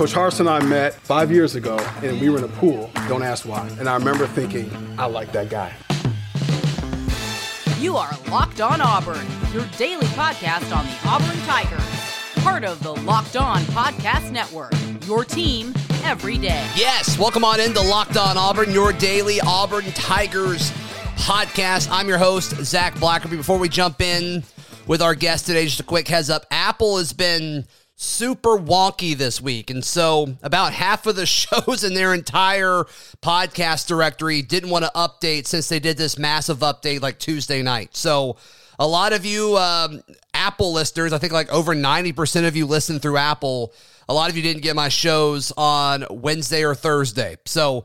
Coach Harrison and I met 5 years ago, and we were in a pool, don't ask why. And I remember thinking, I like that guy. You are Locked On Auburn, your daily podcast on the Auburn Tigers. Part of the Locked On Podcast Network, your team every day. Yes, welcome on into Locked On Auburn, your daily Auburn Tigers podcast. I'm your host, Zach Blackerby. Before we jump in with our guest today, just a quick heads up. Apple has been super wonky this week, and so about half of the shows in their entire podcast directory didn't want to update since they did this massive update like Tuesday night. So a lot of you Apple listeners, I think like over 90% of you listen through Apple. A lot of you didn't get my shows on Wednesday or Thursday, so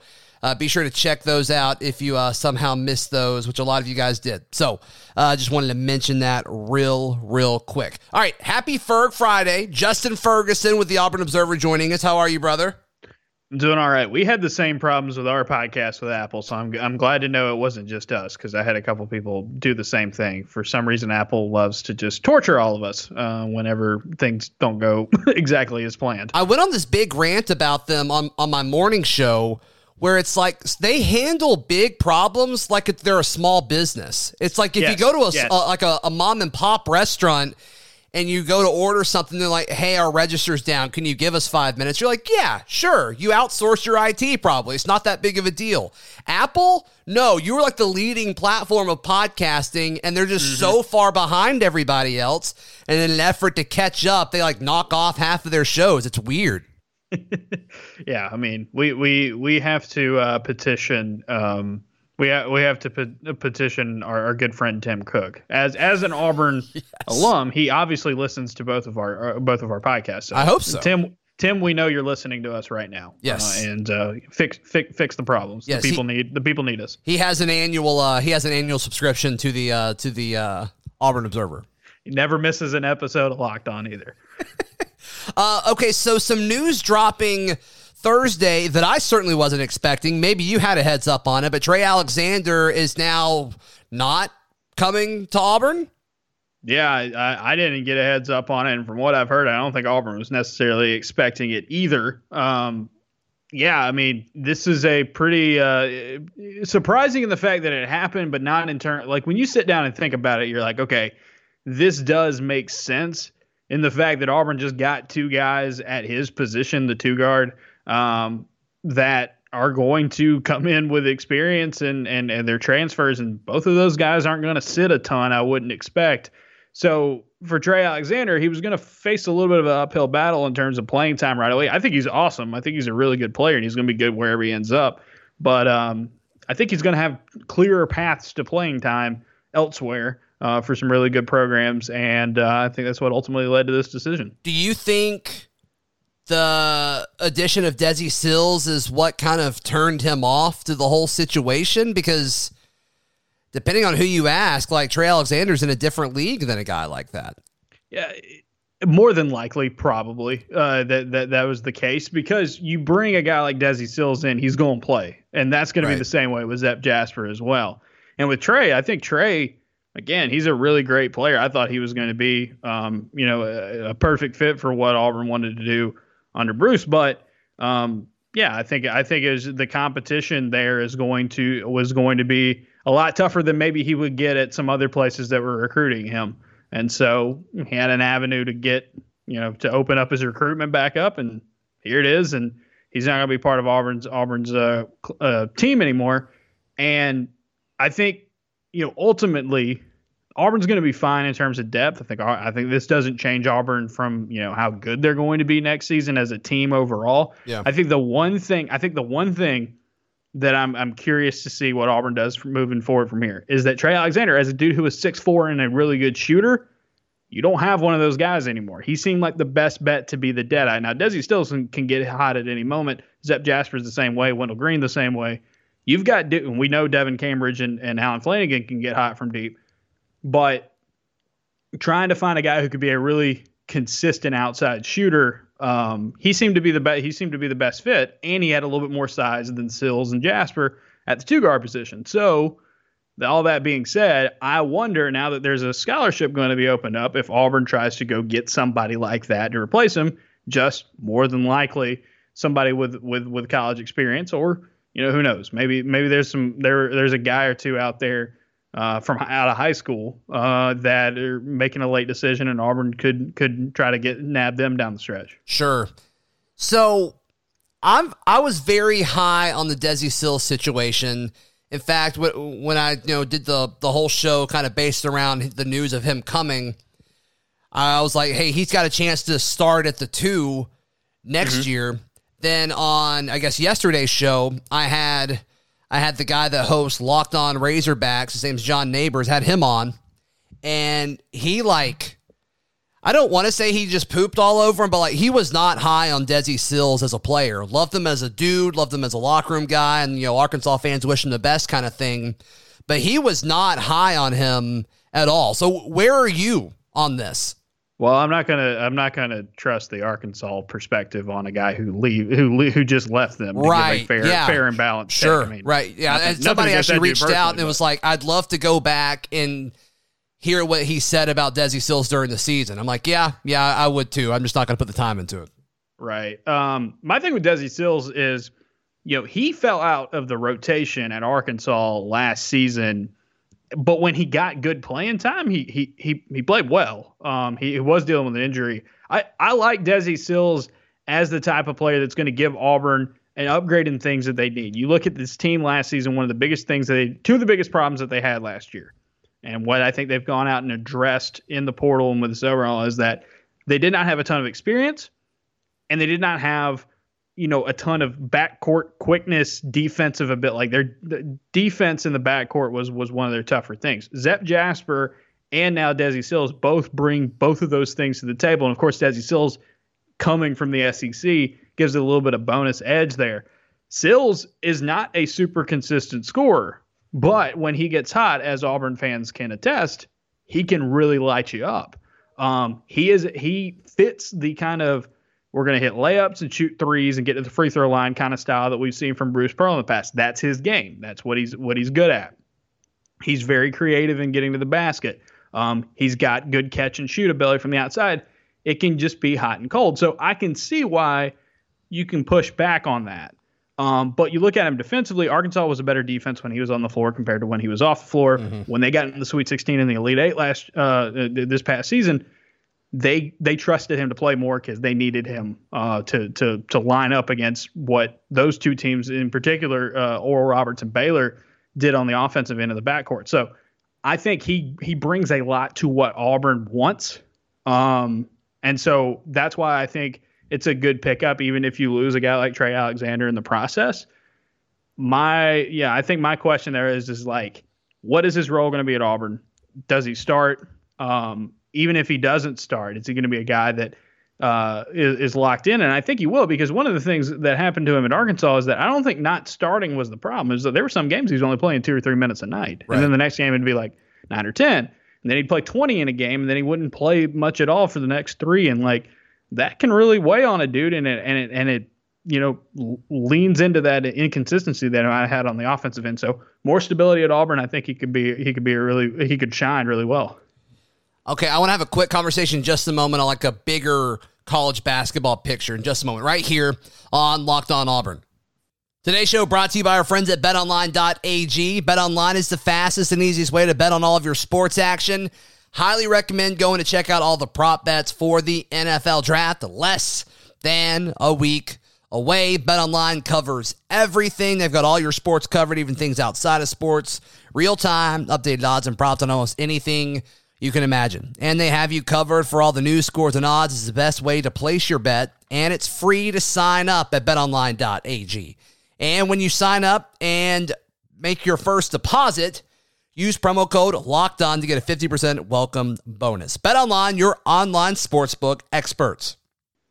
be sure to check those out if you somehow missed those, which a lot of you guys did. So just wanted to mention that real quick. All right, happy Ferg Friday. Justin Ferguson with the Auburn Observer joining us. How are you, brother? I'm doing all right. We had the same problems with our podcast with Apple, so I'm glad to know it wasn't just us, because I had a couple people do the same thing. For some reason, Apple loves to just torture all of us whenever things don't go exactly as planned. I went on this big rant about them on my morning show, where it's like they handle big problems like they're a small business. It's like if you go to a mom and pop restaurant and you go to order something, they're like, hey, our register's down. Can you give us 5 minutes? You're like, yeah, sure. You outsource your IT probably. It's not that big of a deal. Apple, no, you were like the leading platform of podcasting, and they're just so far behind everybody else. And in an effort to catch up, they like knock off half of their shows. It's weird. Yeah, I mean, we have to petition. We have to petition our good friend Tim Cook. As an Auburn alum, he obviously listens to both of our podcasts. So I hope so. Tim, we know you're listening to us right now. Yes, and fix the problems. Yes, the people need us. He has an annual subscription to the Auburn Observer. He never misses an episode of Locked On either. Okay, so some news dropping Thursday that I certainly wasn't expecting. Maybe you had a heads up on it, but Dre Alexander is now not coming to Auburn? Yeah, I didn't get a heads up on it, and from what I've heard, I don't think Auburn was necessarily expecting it either. Yeah, I mean, this is a pretty surprising in the fact that it happened, but not in turn. Like, when you sit down and think about it, you're like, okay, this does make sense. In the fact that Auburn just got two guys at his position, the two guard, that are going to come in with experience and their transfers, and both of those guys aren't going to sit a ton, I wouldn't expect. So for Trey Alexander, he was going to face a little bit of an uphill battle in terms of playing time right away. I think he's awesome. I think he's a really good player, and he's going to be good wherever he ends up. But I think he's going to have clearer paths to playing time elsewhere. For some really good programs, and I think that's what ultimately led to this decision. Do you think the addition of Desi Sills is what kind of turned him off to the whole situation? Because depending on who you ask, like Trey Alexander's in a different league than a guy like that. Yeah, more than likely, probably that was the case, because you bring a guy like Desi Sills in, he's going to play, and that's going to be the same way with Zep Jasper as well. And with Trey, I think Trey, again, he's a really great player. I thought he was going to be, a perfect fit for what Auburn wanted to do under Bruce. But I think is the competition there was going to be a lot tougher than maybe he would get at some other places that were recruiting him. And so he had an avenue to get, to open up his recruitment back up, and here it is. And he's not going to be part of Auburn's team anymore. And I think, ultimately, Auburn's going to be fine in terms of depth. I think this doesn't change Auburn from, how good they're going to be next season as a team overall. Yeah. I think the one thing that I'm curious to see what Auburn does moving forward from here is that Trey Alexander, as a dude who is 6'4" and a really good shooter, you don't have one of those guys anymore. He seemed like the best bet to be the dead eye. Now, Desi Sills can get hot at any moment. Zep Jasper's the same way. Wendell Green the same way. You've got, and we know Devin Cambridge and Allen Flanigan can get hot from deep, but trying to find a guy who could be a really consistent outside shooter, he seemed to be the best fit, and he had a little bit more size than Sills and Jasper at the two guard position. So, all that being said, I wonder now that there's a scholarship going to be opened up if Auburn tries to go get somebody like that to replace him. just more than likely somebody with college experience, or, you know, who knows, maybe there's a guy or two out there from out of high school that are making a late decision, and Auburn could try to nab them down the stretch. Sure. So I was very high on the Desi Sills situation. In fact, when I did the whole show kind of based around the news of him coming, I was like, hey, he's got a chance to start at the 2 next year. Then on, I guess, yesterday's show, I had the guy that hosts Locked On Razorbacks, his name's John Neighbors, had him on, and he, like, I don't want to say he just pooped all over him, but like, he was not high on Desi Sills as a player. Loved him as a dude, loved him as a locker room guy, and, Arkansas fans wish him the best kind of thing, but he was not high on him at all. So where are you on this? Well, I'm not gonna trust the Arkansas perspective on a guy who just left them. Right? To give a fair and balanced. Sure. I mean, right. Yeah. Nothing, and somebody actually reached out and was like, "I'd love to go back and hear what he said about Desi Sills during the season." I'm like, "Yeah, I would too. I'm just not gonna put the time into it." Right. My thing with Desi Sills is, he fell out of the rotation at Arkansas last season. But when he got good playing time, he played well. He was dealing with an injury. I like Desi Sills as the type of player that's going to give Auburn an upgrade in things that they need. You look at this team last season, two of the biggest problems that they had last year, and what I think they've gone out and addressed in the portal and with this overall, is that they did not have a ton of experience, and they did not have a ton of backcourt quickness, defensive a bit. Like, the defense in the backcourt was one of their tougher things. Zep Jasper and now Desi Sills both bring both of those things to the table. And, of course, Desi Sills coming from the SEC gives it a little bit of bonus edge there. Sills is not a super consistent scorer, but when he gets hot, as Auburn fans can attest, he can really light you up. He fits the kind of, we're going to hit layups and shoot threes and get to the free throw line kind of style that we've seen from Bruce Pearl in the past. That's his game. That's what he's good at. He's very creative in getting to the basket. He's got good catch and shoot ability from the outside. It can just be hot and cold. So I can see why you can push back on that. But you look at him defensively, Arkansas was a better defense when he was on the floor compared to when he was off the floor. Mm-hmm. When they got into the Sweet 16 and the Elite Eight this past season, They trusted him to play more because they needed him to line up against what those two teams in particular, Oral Roberts and Baylor, did on the offensive end of the backcourt. So I think he brings a lot to what Auburn wants, and so that's why I think it's a good pickup, even if you lose a guy like Trey Alexander in the process. I think my question there is like, what is his role going to be at Auburn? Does he start? Even if he doesn't start, is he going to be a guy that is locked in? And I think he will, because one of the things that happened to him at Arkansas is that I don't think not starting was the problem. Is that there were some games he was only playing 2 or 3 minutes a night. Right. And then the next game it'd be like 9 or 10. And then he'd play 20 in a game, and then he wouldn't play much at all for the next 3. And like, that can really weigh on a dude, and it leans into that inconsistency that I had on the offensive end. So more stability at Auburn, I think he could shine really well. Okay, I want to have a quick conversation in just a moment on like a bigger college basketball picture in just a moment, right here on Locked On Auburn. Today's show brought to you by our friends at BetOnline.ag. BetOnline is the fastest and easiest way to bet on all of your sports action. Highly recommend going to check out all the prop bets for the NFL draft. Less than a week away. BetOnline covers everything. They've got all your sports covered, even things outside of sports. Real-time, updated odds and props on almost anything you can imagine. And they have you covered for all the news, scores, and odds. It's the best way to place your bet, and it's free to sign up at betonline.ag. And when you sign up and make your first deposit, use promo code LOCKEDON to get a 50% welcome bonus. BetOnline, your online sportsbook experts.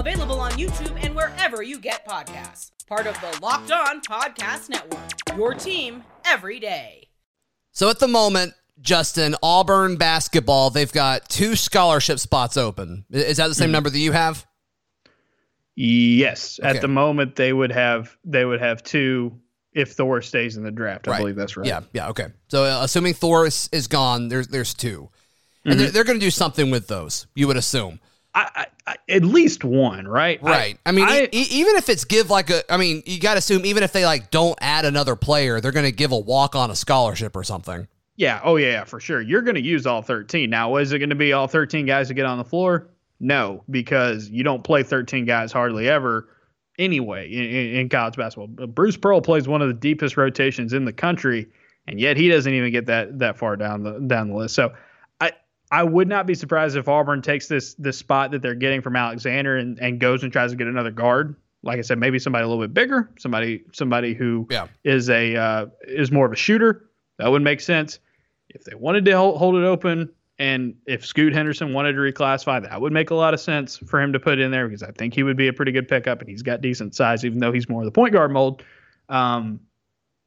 Available on YouTube and wherever you get podcasts. Part of the Locked On Podcast Network, your team every day. So at the moment, Justin, Auburn basketball, they've got 2 scholarship spots open. Is that the same number that you have? Yes. Okay. At the moment, they would have 2 if Thor stays in the draft. I believe that's right. Yeah, okay. So assuming Thor is gone, there's 2. And they're going to do something with those, you would assume. I at least 1, right? Right. Even if it's you got to assume even if they don't add another player, they're going to give a walk-on a scholarship or something. Yeah. Oh, yeah, for sure. You're going to use all 13. Now, is it going to be all 13 guys that get on the floor? No, because you don't play 13 guys hardly ever anyway in college basketball. Bruce Pearl plays one of the deepest rotations in the country, and yet he doesn't even get that far down the list. So I would not be surprised if Auburn takes this spot that they're getting from Alexander and goes and tries to get another guard. Like I said, maybe somebody a little bit bigger, somebody who is more of a shooter. That would make sense. If they wanted to hold it open, and if Scoot Henderson wanted to reclassify, that would make a lot of sense for him to put in there, because I think he would be a pretty good pickup, and he's got decent size, even though he's more of the point guard mold.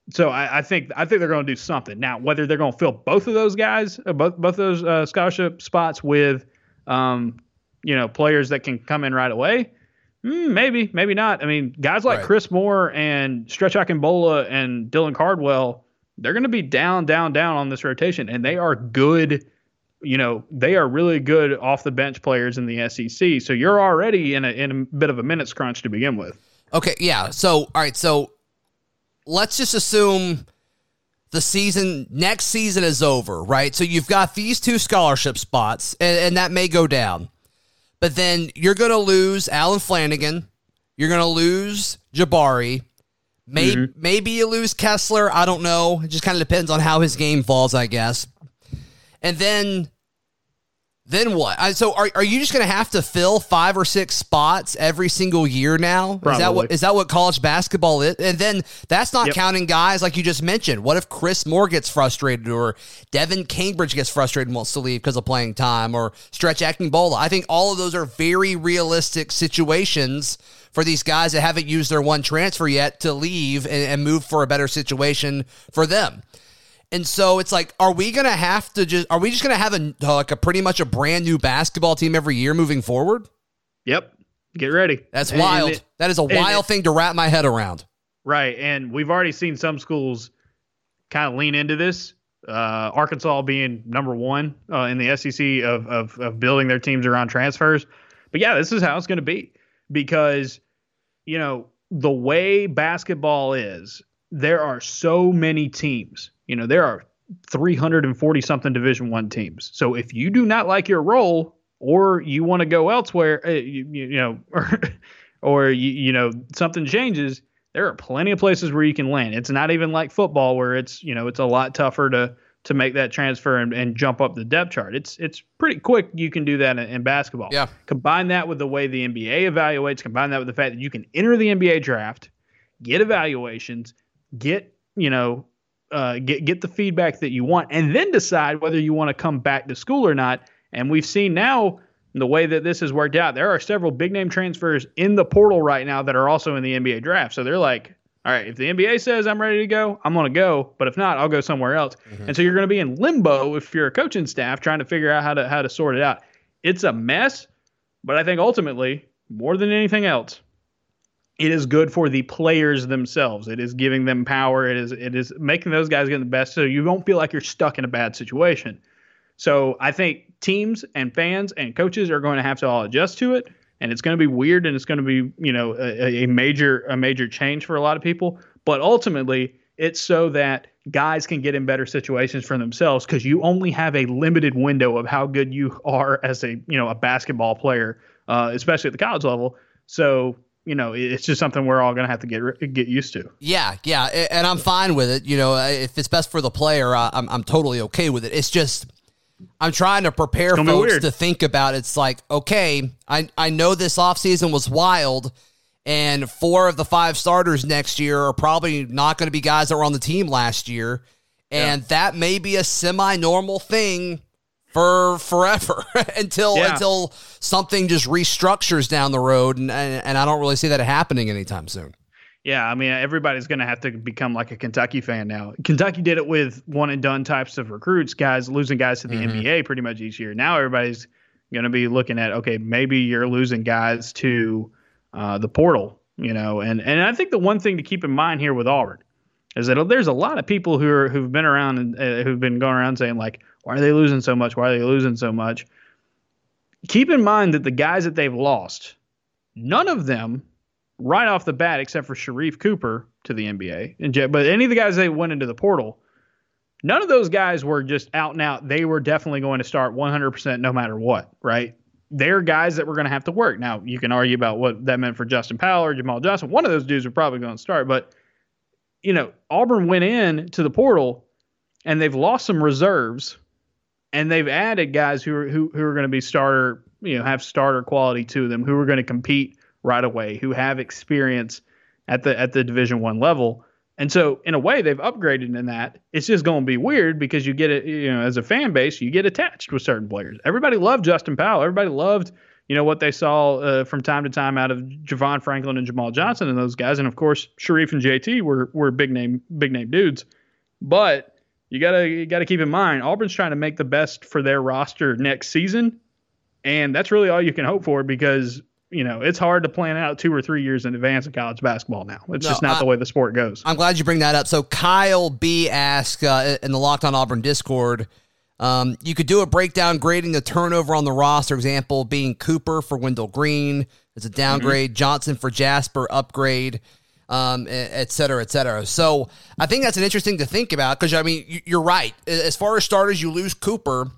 So I think they're going to do something. Now, whether they're going to fill both of those guys, both those scholarship spots with, players that can come in right away, maybe not. I mean, guys like Chris Moore and Stretch Akinbola and Dylan Cardwell, they're going to be down on this rotation, and they are good. They are really good off the bench players in the SEC. So you're already in a bit of a minutes crunch to begin with. Okay, yeah. So all right, so let's just assume the next season is over, right? So you've got these 2 scholarship spots, and that may go down. But then you're going to lose Allen Flanigan. You're going to lose Jabari. Maybe you lose Kessler. I don't know. It just kind of depends on how his game falls, I guess. And then what? So are you just going to have to fill 5 or 6 spots every single year now? Probably. Is that what college basketball is? And then that's not counting guys like you just mentioned. What if Chris Moore gets frustrated, or Devin Cambridge gets frustrated and wants to leave because of playing time, or Stretch Akinbola? I think all of those are very realistic situations for these guys that haven't used their one transfer yet to leave and move for a better situation for them. And so it's like, are we just going to have a pretty much a brand new basketball team every year moving forward? Yep. Get ready. That's wild. That is a wild thing to wrap my head around. Right. And we've already seen some schools kind of lean into this. Arkansas being number 1 in the SEC of building their teams around transfers. But yeah, this is how it's going to be, because, the way basketball is, there are so many teams. There are 340-something Division I teams. So if you do not like your role, or you want to go elsewhere, or something changes, there are plenty of places where you can land. It's not even like football, where it's a lot tougher to make that transfer and jump up the depth chart. It's pretty quick. You can do that in basketball. Yeah. Combine that with the way the NBA evaluates. Combine that with the fact that you can enter the NBA draft, get evaluations, get the feedback that you want, and then decide whether you want to come back to school or not. And we've seen now the way that this has worked out, there are several big name transfers in the portal right now that are also in the NBA draft. So they're like, all right, if the NBA says I'm ready to go, I'm going to go. But if not, I'll go somewhere else. Mm-hmm. And so you're going to be in limbo if you're a coaching staff trying to figure out how to sort it out. It's a mess, but I think ultimately, more than anything else, it is good for the players themselves. It is giving them power. It is making those guys get the best, so you don't feel like you're stuck in a bad situation. So I think teams and fans and coaches are going to have to all adjust to it, and it's going to be weird, and it's going to be a major change for a lot of people. But ultimately, it's so that guys can get in better situations for themselves, because you only have a limited window of how good you are as a basketball player, especially at the college level. So. It's just something we're all going to have to get used to. Yeah, and I'm fine with it. If it's best for the player, I'm totally okay with it. It's just I'm trying to prepare folks to think about it. It's like, okay, I know this offseason was wild, and 4 of the 5 starters next year are probably not going to be guys that were on the team last year, and that may be a semi-normal thing for forever until something just restructures down the road. And I don't really see that happening anytime soon. Yeah, I mean, everybody's going to have to become like a Kentucky fan now. Kentucky did it with one-and-done types of recruits, guys losing guys to the NBA pretty much each year. Now everybody's going to be looking at, okay, maybe you're losing guys to the portal, you know. And I think the one thing to keep in mind here with Auburn is that there's a lot of people who've been around and who've been going around saying, like, why are they losing so much? Why are they losing so much? Keep in mind that the guys that they've lost, none of them, right off the bat, except for Sharif Cooper to the NBA, but any of the guys that went into the portal, none of those guys were just out and out. They were definitely going to start 100% no matter what, right? They're guys that were going to have to work. Now, you can argue about what that meant for Justin Powell or Jamal Johnson. One of those dudes were probably going to start, but, you know, Auburn went in to the portal and they've lost some reserves and they've added guys who are going to be starter, you know, have starter quality to them, who are going to compete right away, who have experience at the Division I level. And so in a way they've upgraded in that. It's just going to be weird because you get it, you know, as a fan base, you get attached with certain players. Everybody loved Justin Powell. Everybody loved, you know, what they saw from time to time out of Javon Franklin and Jamal Johnson and those guys. And of course, Sharif and JT were big name dudes, but you gotta keep in mind, Auburn's trying to make the best for their roster next season. And that's really all you can hope for because, you know, it's hard to plan out 2 or 3 years in advance of college basketball now. It's just not the way the sport goes. I'm glad you bring that up. So Kyle B. asked in the Locked On Auburn Discord, you could do a breakdown grading the turnover on the roster, example being Cooper for Wendell Green. It's a downgrade. Johnson for Jasper, upgrade, et cetera, et cetera. So I think that's an interesting thing to think about because, I mean, you're right. As far as starters, you lose Cooper,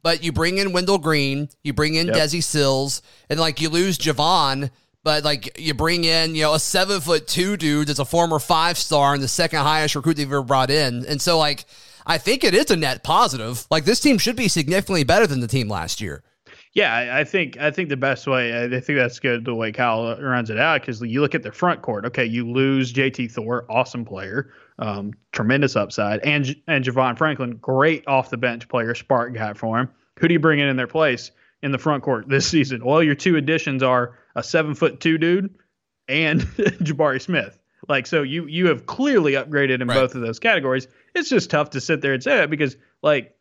but you bring in Wendell Green, you bring in Desi Sills, and like you lose Javon, but like you bring in, you know, a 7'2" dude that's a former 5-star and the second highest recruit they've ever brought in. And so like, I think it is a net positive. Like this team should be significantly better than the team last year. Yeah. I think the best way, I think that's good the way Kyle runs it out. Cause you look at their front court. Okay. You lose JT Thor, awesome player. Tremendous upside, and Javon Franklin, great off the bench player, spark guy for him. Who do you bring in their place in the front court this season? Well, your two additions are a 7'2" dude and Jabari Smith. Like, so you have clearly upgraded in both of those categories. It's just tough to sit there and say that because, like,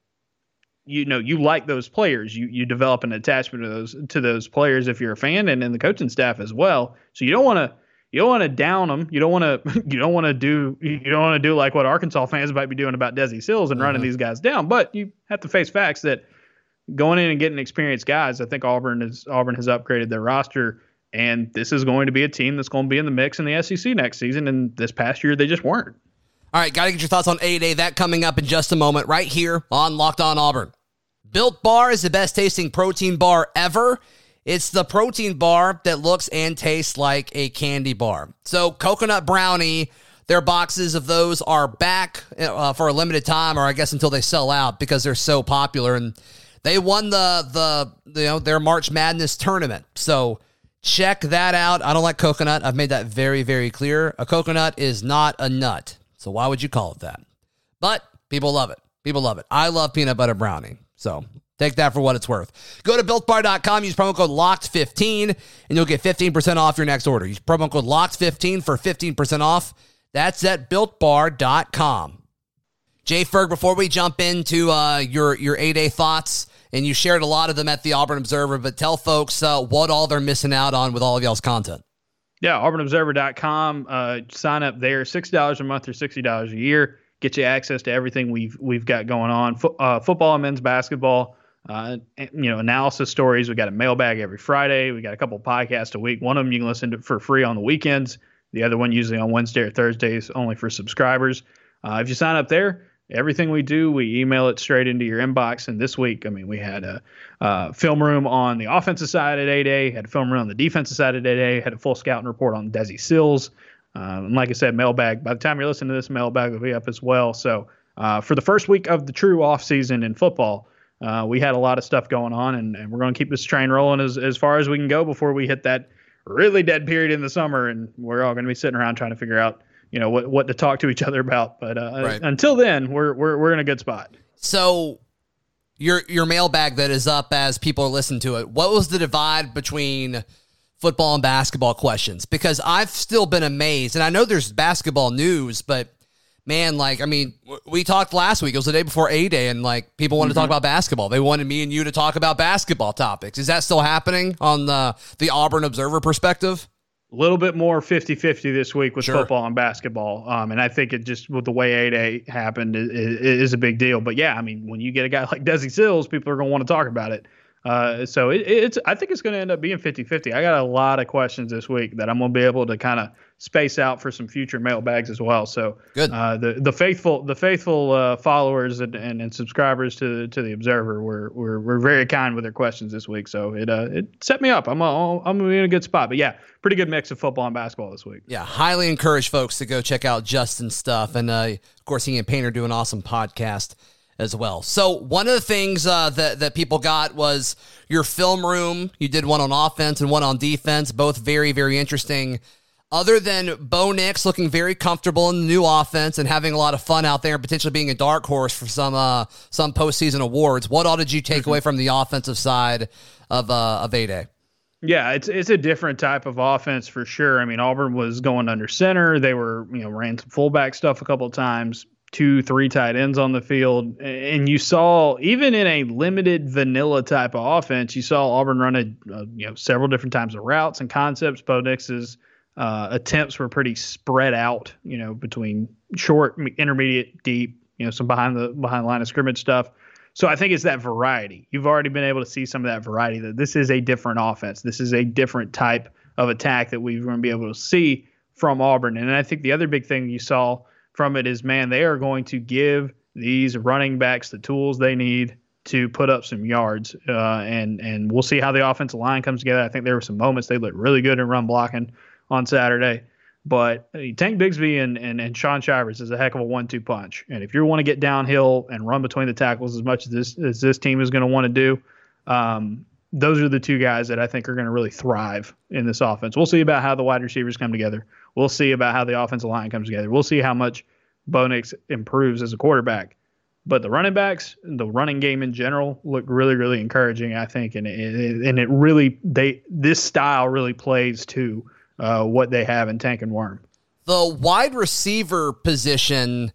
you know, you like those players. You develop an attachment to those players if you're a fan and the coaching staff as well. So you don't want to. You don't want to down them. You don't want to do like what Arkansas fans might be doing about Desi Sills and running these guys down. But you have to face facts that going in and getting experienced guys. I think Auburn has upgraded their roster, and this is going to be a team that's going to be in the mix in the SEC next season. And this past year, they just weren't. All right, gotta get your thoughts on 8A. That coming up in just a moment, right here on Locked On Auburn. Built Bar is the best tasting protein bar ever. It's the protein bar that looks and tastes like a candy bar. So Coconut Brownie, their boxes of those are back for a limited time, or I guess until they sell out because they're so popular. And they won their March Madness tournament. So check that out. I don't like coconut. I've made that very, very clear. A coconut is not a nut. So why would you call it that? But people love it. People love it. I love peanut butter brownie. So take that for what it's worth. Go to BuiltBar.com, use promo code LOCKED15, and you'll get 15% off your next order. Use promo code LOCKED15 for 15% off. That's at BuiltBar.com. Jay Ferg, before we jump into your 8A thoughts, and you shared a lot of them at the Auburn Observer, but tell folks what all they're missing out on with all of y'all's content. Yeah, AuburnObserver.com. Sign up there. $6 a month or $60 a year. Get you access to everything we've got going on. Football and men's basketball. You know, analysis stories. We got a mailbag every Friday. We got a couple podcasts a week. One of them you can listen to for free on the weekends. The other one usually on Wednesday or Thursdays, only for subscribers. If you sign up there, everything we do, we email it straight into your inbox. And this week, I mean, we had a film room on the offensive side at 8A, had a film room on the defensive side at 8A, had a full scouting report on Desi Sills. And like I said, mailbag. By the time you're listening to this, mailbag will be up as well. So for the first week of the true offseason in football, we had a lot of stuff going on, and we're going to keep this train rolling as far as we can go before we hit that really dead period in the summer, and we're all going to be sitting around trying to figure out, you know, what to talk to each other about. But until then, we're in a good spot. So your mailbag that is up as people are listening to it, what was the divide between football and basketball questions? Because I've still been amazed, and I know there's basketball news, but man, like, I mean, we talked last week. It was the day before A-Day, and, like, people wanted to talk about basketball. They wanted me and you to talk about basketball topics. Is that still happening on the Auburn Observer perspective? A little bit more 50-50 this week with football and basketball. And I think it just, with the way A-Day happened, is a big deal. But, yeah, I mean, when you get a guy like Desi Sills, people are going to want to talk about it. So it's. I think it's going to end up being 50-50. I got a lot of questions this week that I'm going to be able to kind of space out for some future mailbags as well. So good. The faithful followers and subscribers to the Observer were very kind with their questions this week. So it set me up. I'm in a good spot. But yeah, pretty good mix of football and basketball this week. Yeah, highly encourage folks to go check out Justin's stuff, and of course he and Painter do an awesome podcast as well. So one of the things that people got was your film room. You did one on offense and one on defense, both very, very interesting. Other than Bo Nix looking very comfortable in the new offense and having a lot of fun out there and potentially being a dark horse for some postseason awards, what all did you take away from the offensive side of A-Day? Yeah, it's a different type of offense for sure. I mean, Auburn was going under center. They were, ran some fullback stuff a couple of times, 2-3 tight ends on the field. And you saw, even in a limited vanilla type of offense, you saw Auburn run several different types of routes and concepts. Bo Nix's attempts were pretty spread out, between short, intermediate, deep, some behind line of scrimmage stuff. So I think it's that variety. You've already been able to see some of that variety, that this is a different offense. This is a different type of attack that we're going to be able to see from Auburn. And I think the other big thing you saw from it is, man, they are going to give these running backs the tools they need to put up some yards. And we'll see how the offensive line comes together. I think there were some moments they looked really good in run blocking on Saturday. But Tank Bigsby and Sean Shivers is a heck of a 1-2 punch. And if you want to get downhill and run between the tackles as much as this team is going to want to do, those are the two guys that I think are going to really thrive in this offense. We'll see about how the wide receivers come together. We'll see about how the offensive line comes together. We'll see how much Bo Nix improves as a quarterback. But the running backs, the running game in general, look really, really encouraging, I think. This style really plays to what they have in Tank and Worm. The wide receiver position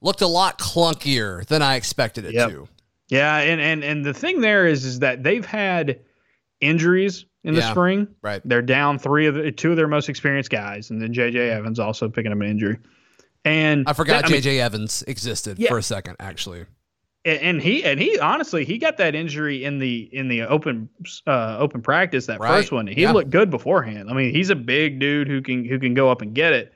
looked a lot clunkier than I expected it to. Yeah, and the thing there is that they've had injuries in the spring. Right. They're down two of their most experienced guys, and then J.J. Evans also picking up an injury. And I forgot J.J. Evans existed for a second, actually. And he honestly, he got that injury in the open practice, that first one. He looked good beforehand. I mean, he's a big dude who can go up and get it.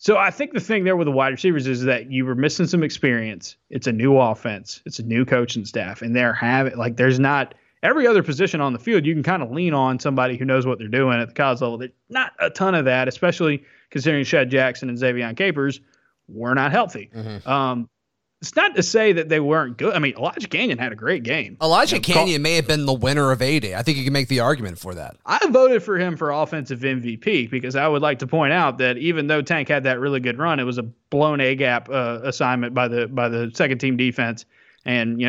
So I think the thing there with the wide receivers is that you were missing some experience. It's a new offense. It's a new coaching staff, and there's not every other position on the field. You can kind of lean on somebody who knows what they're doing at the college level. There's not a ton of that, especially considering Shed Jackson and Zavion Capers were not healthy. Mm-hmm. It's not to say that they weren't good. I mean, Elijah Canyon had a great game. Elijah Canyon may have been the winner of A-Day. I think you can make the argument for that. I voted for him for offensive MVP because I would like to point out that even though Tank had that really good run, it was a blown A-gap assignment by the second team defense. And,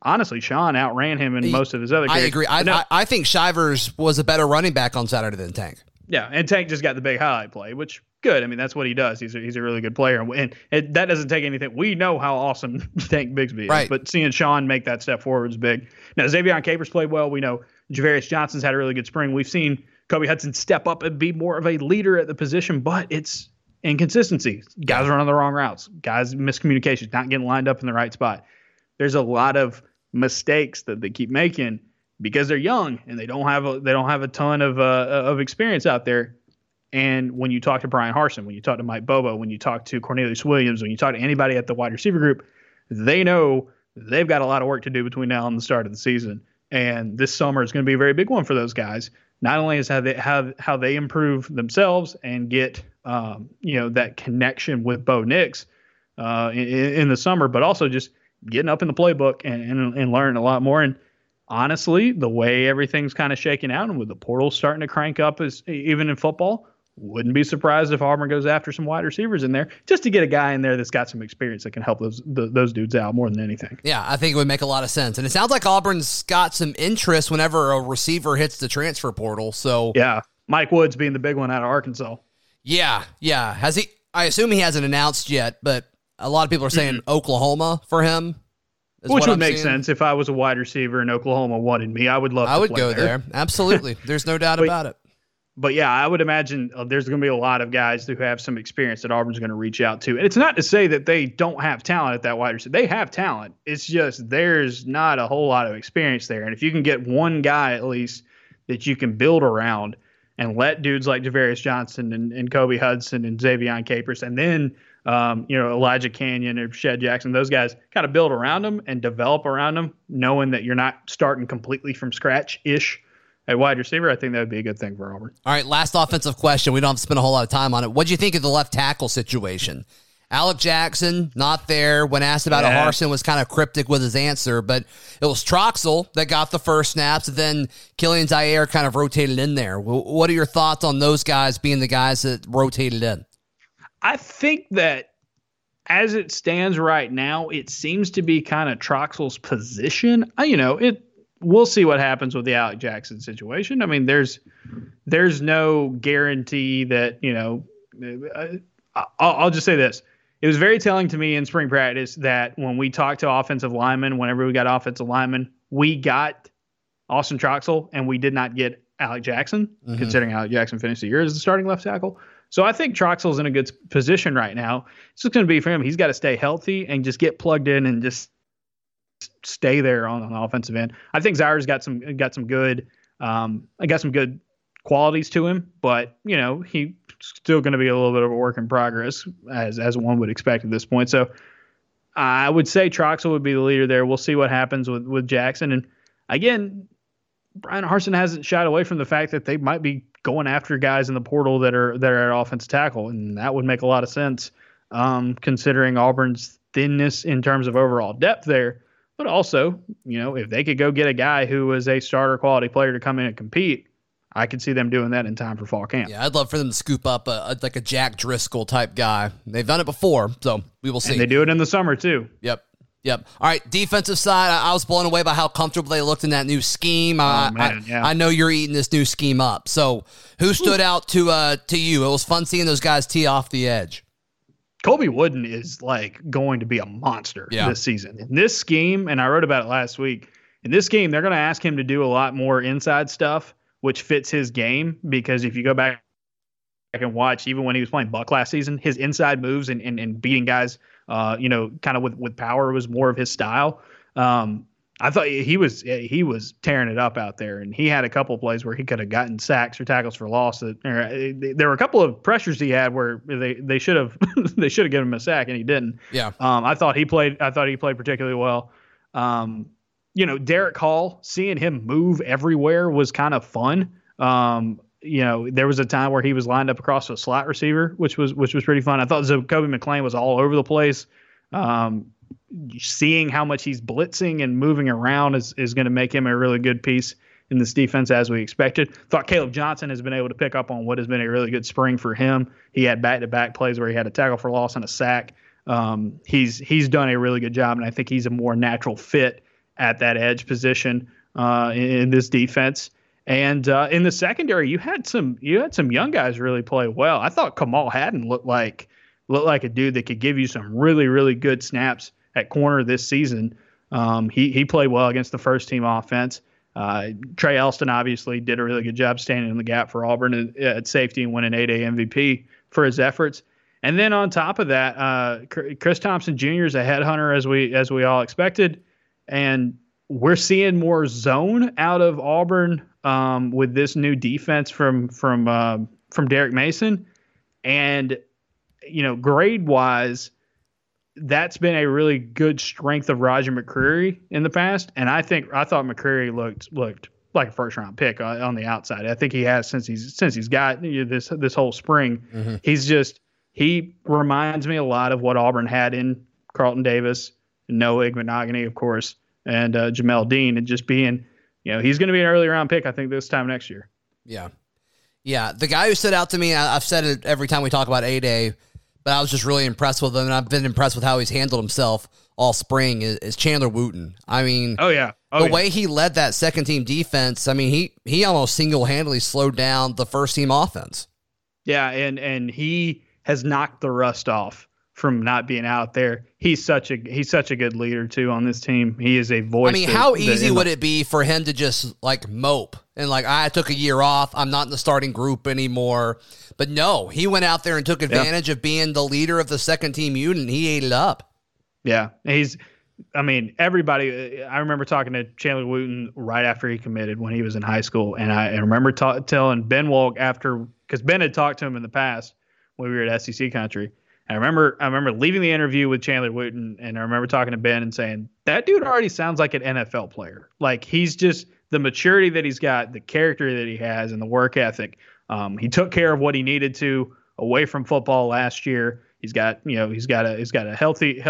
honestly, Sean outran him in most of his other games. I agree. I think Shivers was a better running back on Saturday than Tank. Yeah, and Tank just got the big highlight play, which... good. I mean, that's what he does. He's a really good player, and that doesn't take anything. We know how awesome Tank Bigsby is, but seeing Sean make that step forward is big. Now, Zavion Capers played well. We know Javarius Johnson's had a really good spring. We've seen Kobe Hudson step up and be more of a leader at the position, but it's inconsistency. Guys running the wrong routes. Guys miscommunications, not getting lined up in the right spot. There's a lot of mistakes that they keep making because they're young and they don't have a ton of experience out there. And when you talk to Brian Harsin, when you talk to Mike Bobo, when you talk to Cornelius Williams, when you talk to anybody at the wide receiver group, they know they've got a lot of work to do between now and the start of the season. And this summer is going to be a very big one for those guys. Not only is how they improve themselves and get that connection with Bo Nix in the summer, but also just getting up in the playbook and learning a lot more. And honestly, the way everything's kind of shaking out and with the portal starting to crank up, is even in football, Wouldn't be surprised if Auburn goes after some wide receivers in there just to get a guy in there that's got some experience that can help those dudes out more than anything. Yeah, I think it would make a lot of sense. And it sounds like Auburn's got some interest whenever a receiver hits the transfer portal. So yeah, Mike Woods being the big one out of Arkansas. Yeah. Has he? I assume he hasn't announced yet, but a lot of people are saying Oklahoma for him. Which would make sense. If I was a wide receiver and Oklahoma wanted me, I would love to play there. I would go there. Absolutely. There's no doubt about it. But yeah, I would imagine there's going to be a lot of guys who have some experience that Auburn's going to reach out to. And it's not to say that they don't have talent at that wide receiver. They have talent. It's just there's not a whole lot of experience there. And if you can get one guy at least that you can build around and let dudes like Javarius Johnson and Kobe Hudson and Zavion Capers and then Elijah Canyon or Shed Jackson, those guys kind of build around them and develop around them, knowing that you're not starting completely from scratch-ish. A wide receiver, I think that would be a good thing for Auburn. All right, last offensive question. We don't have to spend a whole lot of time on it. What do you think of the left tackle situation? Alec Jackson, not there. When asked about it, Harsin was kind of cryptic with his answer, but it was Troxell that got the first snaps, and then Killian Dyair kind of rotated in there. What are your thoughts on those guys being the guys that rotated in? I think that as it stands right now, it seems to be kind of Troxell's position. We'll see what happens with the Alec Jackson situation. I mean, there's no guarantee that, I'll just say this. It was very telling to me in spring practice that when we talked to offensive linemen, whenever we got offensive linemen, we got Austin Troxell and we did not get Alec Jackson, considering Alec Jackson finished the year as the starting left tackle. So I think Troxell's in a good position right now. It's just going to be for him. He's got to stay healthy and just get plugged in and just stay there on the offensive end. I think Zaire's got some good qualities to him, but he's still going to be a little bit of a work in progress as one would expect at this point. So I would say Troxell would be the leader there. We'll see what happens with Jackson. And again, Brian Harsin hasn't shied away from the fact that they might be going after guys in the portal that are at offensive tackle, and that would make a lot of sense considering Auburn's thinness in terms of overall depth there. But also, if they could go get a guy who was a starter quality player to come in and compete, I could see them doing that in time for fall camp. Yeah, I'd love for them to scoop up a Jack Driscoll type guy. They've done it before, so we will see. And they do it in the summer too. Yep. All right, defensive side, I was blown away by how comfortable they looked in that new scheme. I know you're eating this new scheme up. So who stood out to you? It was fun seeing those guys tee off the edge. Kobe Wooden is going to be a monster this season. In this scheme, and I wrote about it last week, in this scheme, they're going to ask him to do a lot more inside stuff, which fits his game, because if you go back and watch, even when he was playing Buck last season, his inside moves and beating guys, kind of with power was more of his style. I thought he was tearing it up out there, and he had a couple of plays where he could have gotten sacks or tackles for loss. There were a couple of pressures he had where they should have given him a sack and he didn't. Yeah. I thought he played particularly well. Derek Hall, seeing him move everywhere was kind of fun. There was a time where he was lined up across a slot receiver, which was pretty fun. I thought Zakobe McClain was all over the place. Seeing how much he's blitzing and moving around is going to make him a really good piece in this defense, as we expected. Thought Caleb Johnson has been able to pick up on what has been a really good spring for him. He had back-to-back plays where he had a tackle for loss and a sack. He's done a really good job, and I think he's a more natural fit at that edge position in this defense. And in the secondary, you had some young guys really play well. I thought Kamal Haddon looked like a dude that could give you some really, really good snaps at corner this season. He played well against the first-team offense. Trey Elston obviously did a really good job standing in the gap for Auburn at safety and won an 8A MVP for his efforts. And then on top of that, Chris Thompson Jr. is a headhunter, as we all expected, and we're seeing more zone out of Auburn with this new defense from Derek Mason. And grade-wise, that's been a really good strength of Roger McCreary in the past, and I thought McCreary looked like a first-round pick on the outside. I think he has since he's got this whole spring. Mm-hmm. He reminds me a lot of what Auburn had in Carlton Davis, Noah Igbenogany, of course, and Jamel Dean, and just being he's going to be an early round pick I think this time next year. Yeah. Yeah, the guy who stood out to me, I've said it every time we talk about A-Day, but I was just really impressed with him, and I've been impressed with how he's handled himself all spring, is Chandler Wooten. I mean, way he led that second-team defense, I mean, he almost single-handedly slowed down the first-team offense. Yeah, and he has knocked the rust off from not being out there. He's such a good leader, too, on this team. He is a voice. I mean, how easy would it be for him to just, like, mope and, like, I took a year off, I'm not in the starting group anymore. But, no, he went out there and took advantage of being the leader of the second-team unit, and he ate it up. Yeah, everybody, I remember talking to Chandler Wooten right after he committed when he was in high school, and I remember telling Ben Wolk after, because Ben had talked to him in the past when we were at SEC Country. I remember leaving the interview with Chandler Wooten, and I remember talking to Ben and saying, that dude already sounds like an NFL player. Like, he's just, the maturity that he's got, the character that he has, and the work ethic. He took care of what he needed to away from football last year. He's got a healthy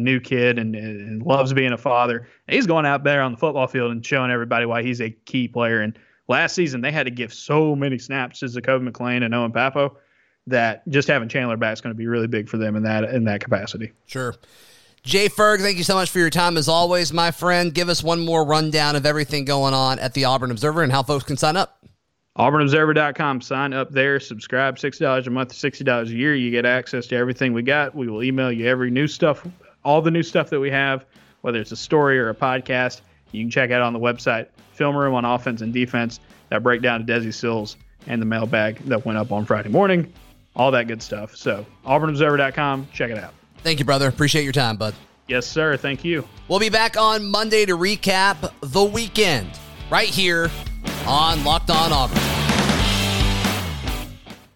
new kid and loves being a father. And he's going out there on the football field and showing everybody why he's a key player. And last season they had to give so many snaps to Jacob McLean and Owen Papo that just having Chandler back is going to be really big for them in that capacity. Sure. Jay Ferg, thank you so much for your time as always, my friend. Give us one more rundown of everything going on at the Auburn Observer and how folks can sign up. AuburnObserver.com. Sign up there. Subscribe. $6 a month, $60 a year. You get access to everything we got. We will email you every new stuff, all the new stuff that we have, whether it's a story or a podcast. You can check out on the website. Film Room on offense and defense. That breakdown of Desi Sills and the mailbag that went up on Friday morning. All that good stuff. So AuburnObserver.com. Check it out. Thank you, brother. Appreciate your time, bud. Yes, sir. Thank you. We'll be back on Monday to recap the weekend right here on Locked On Auburn.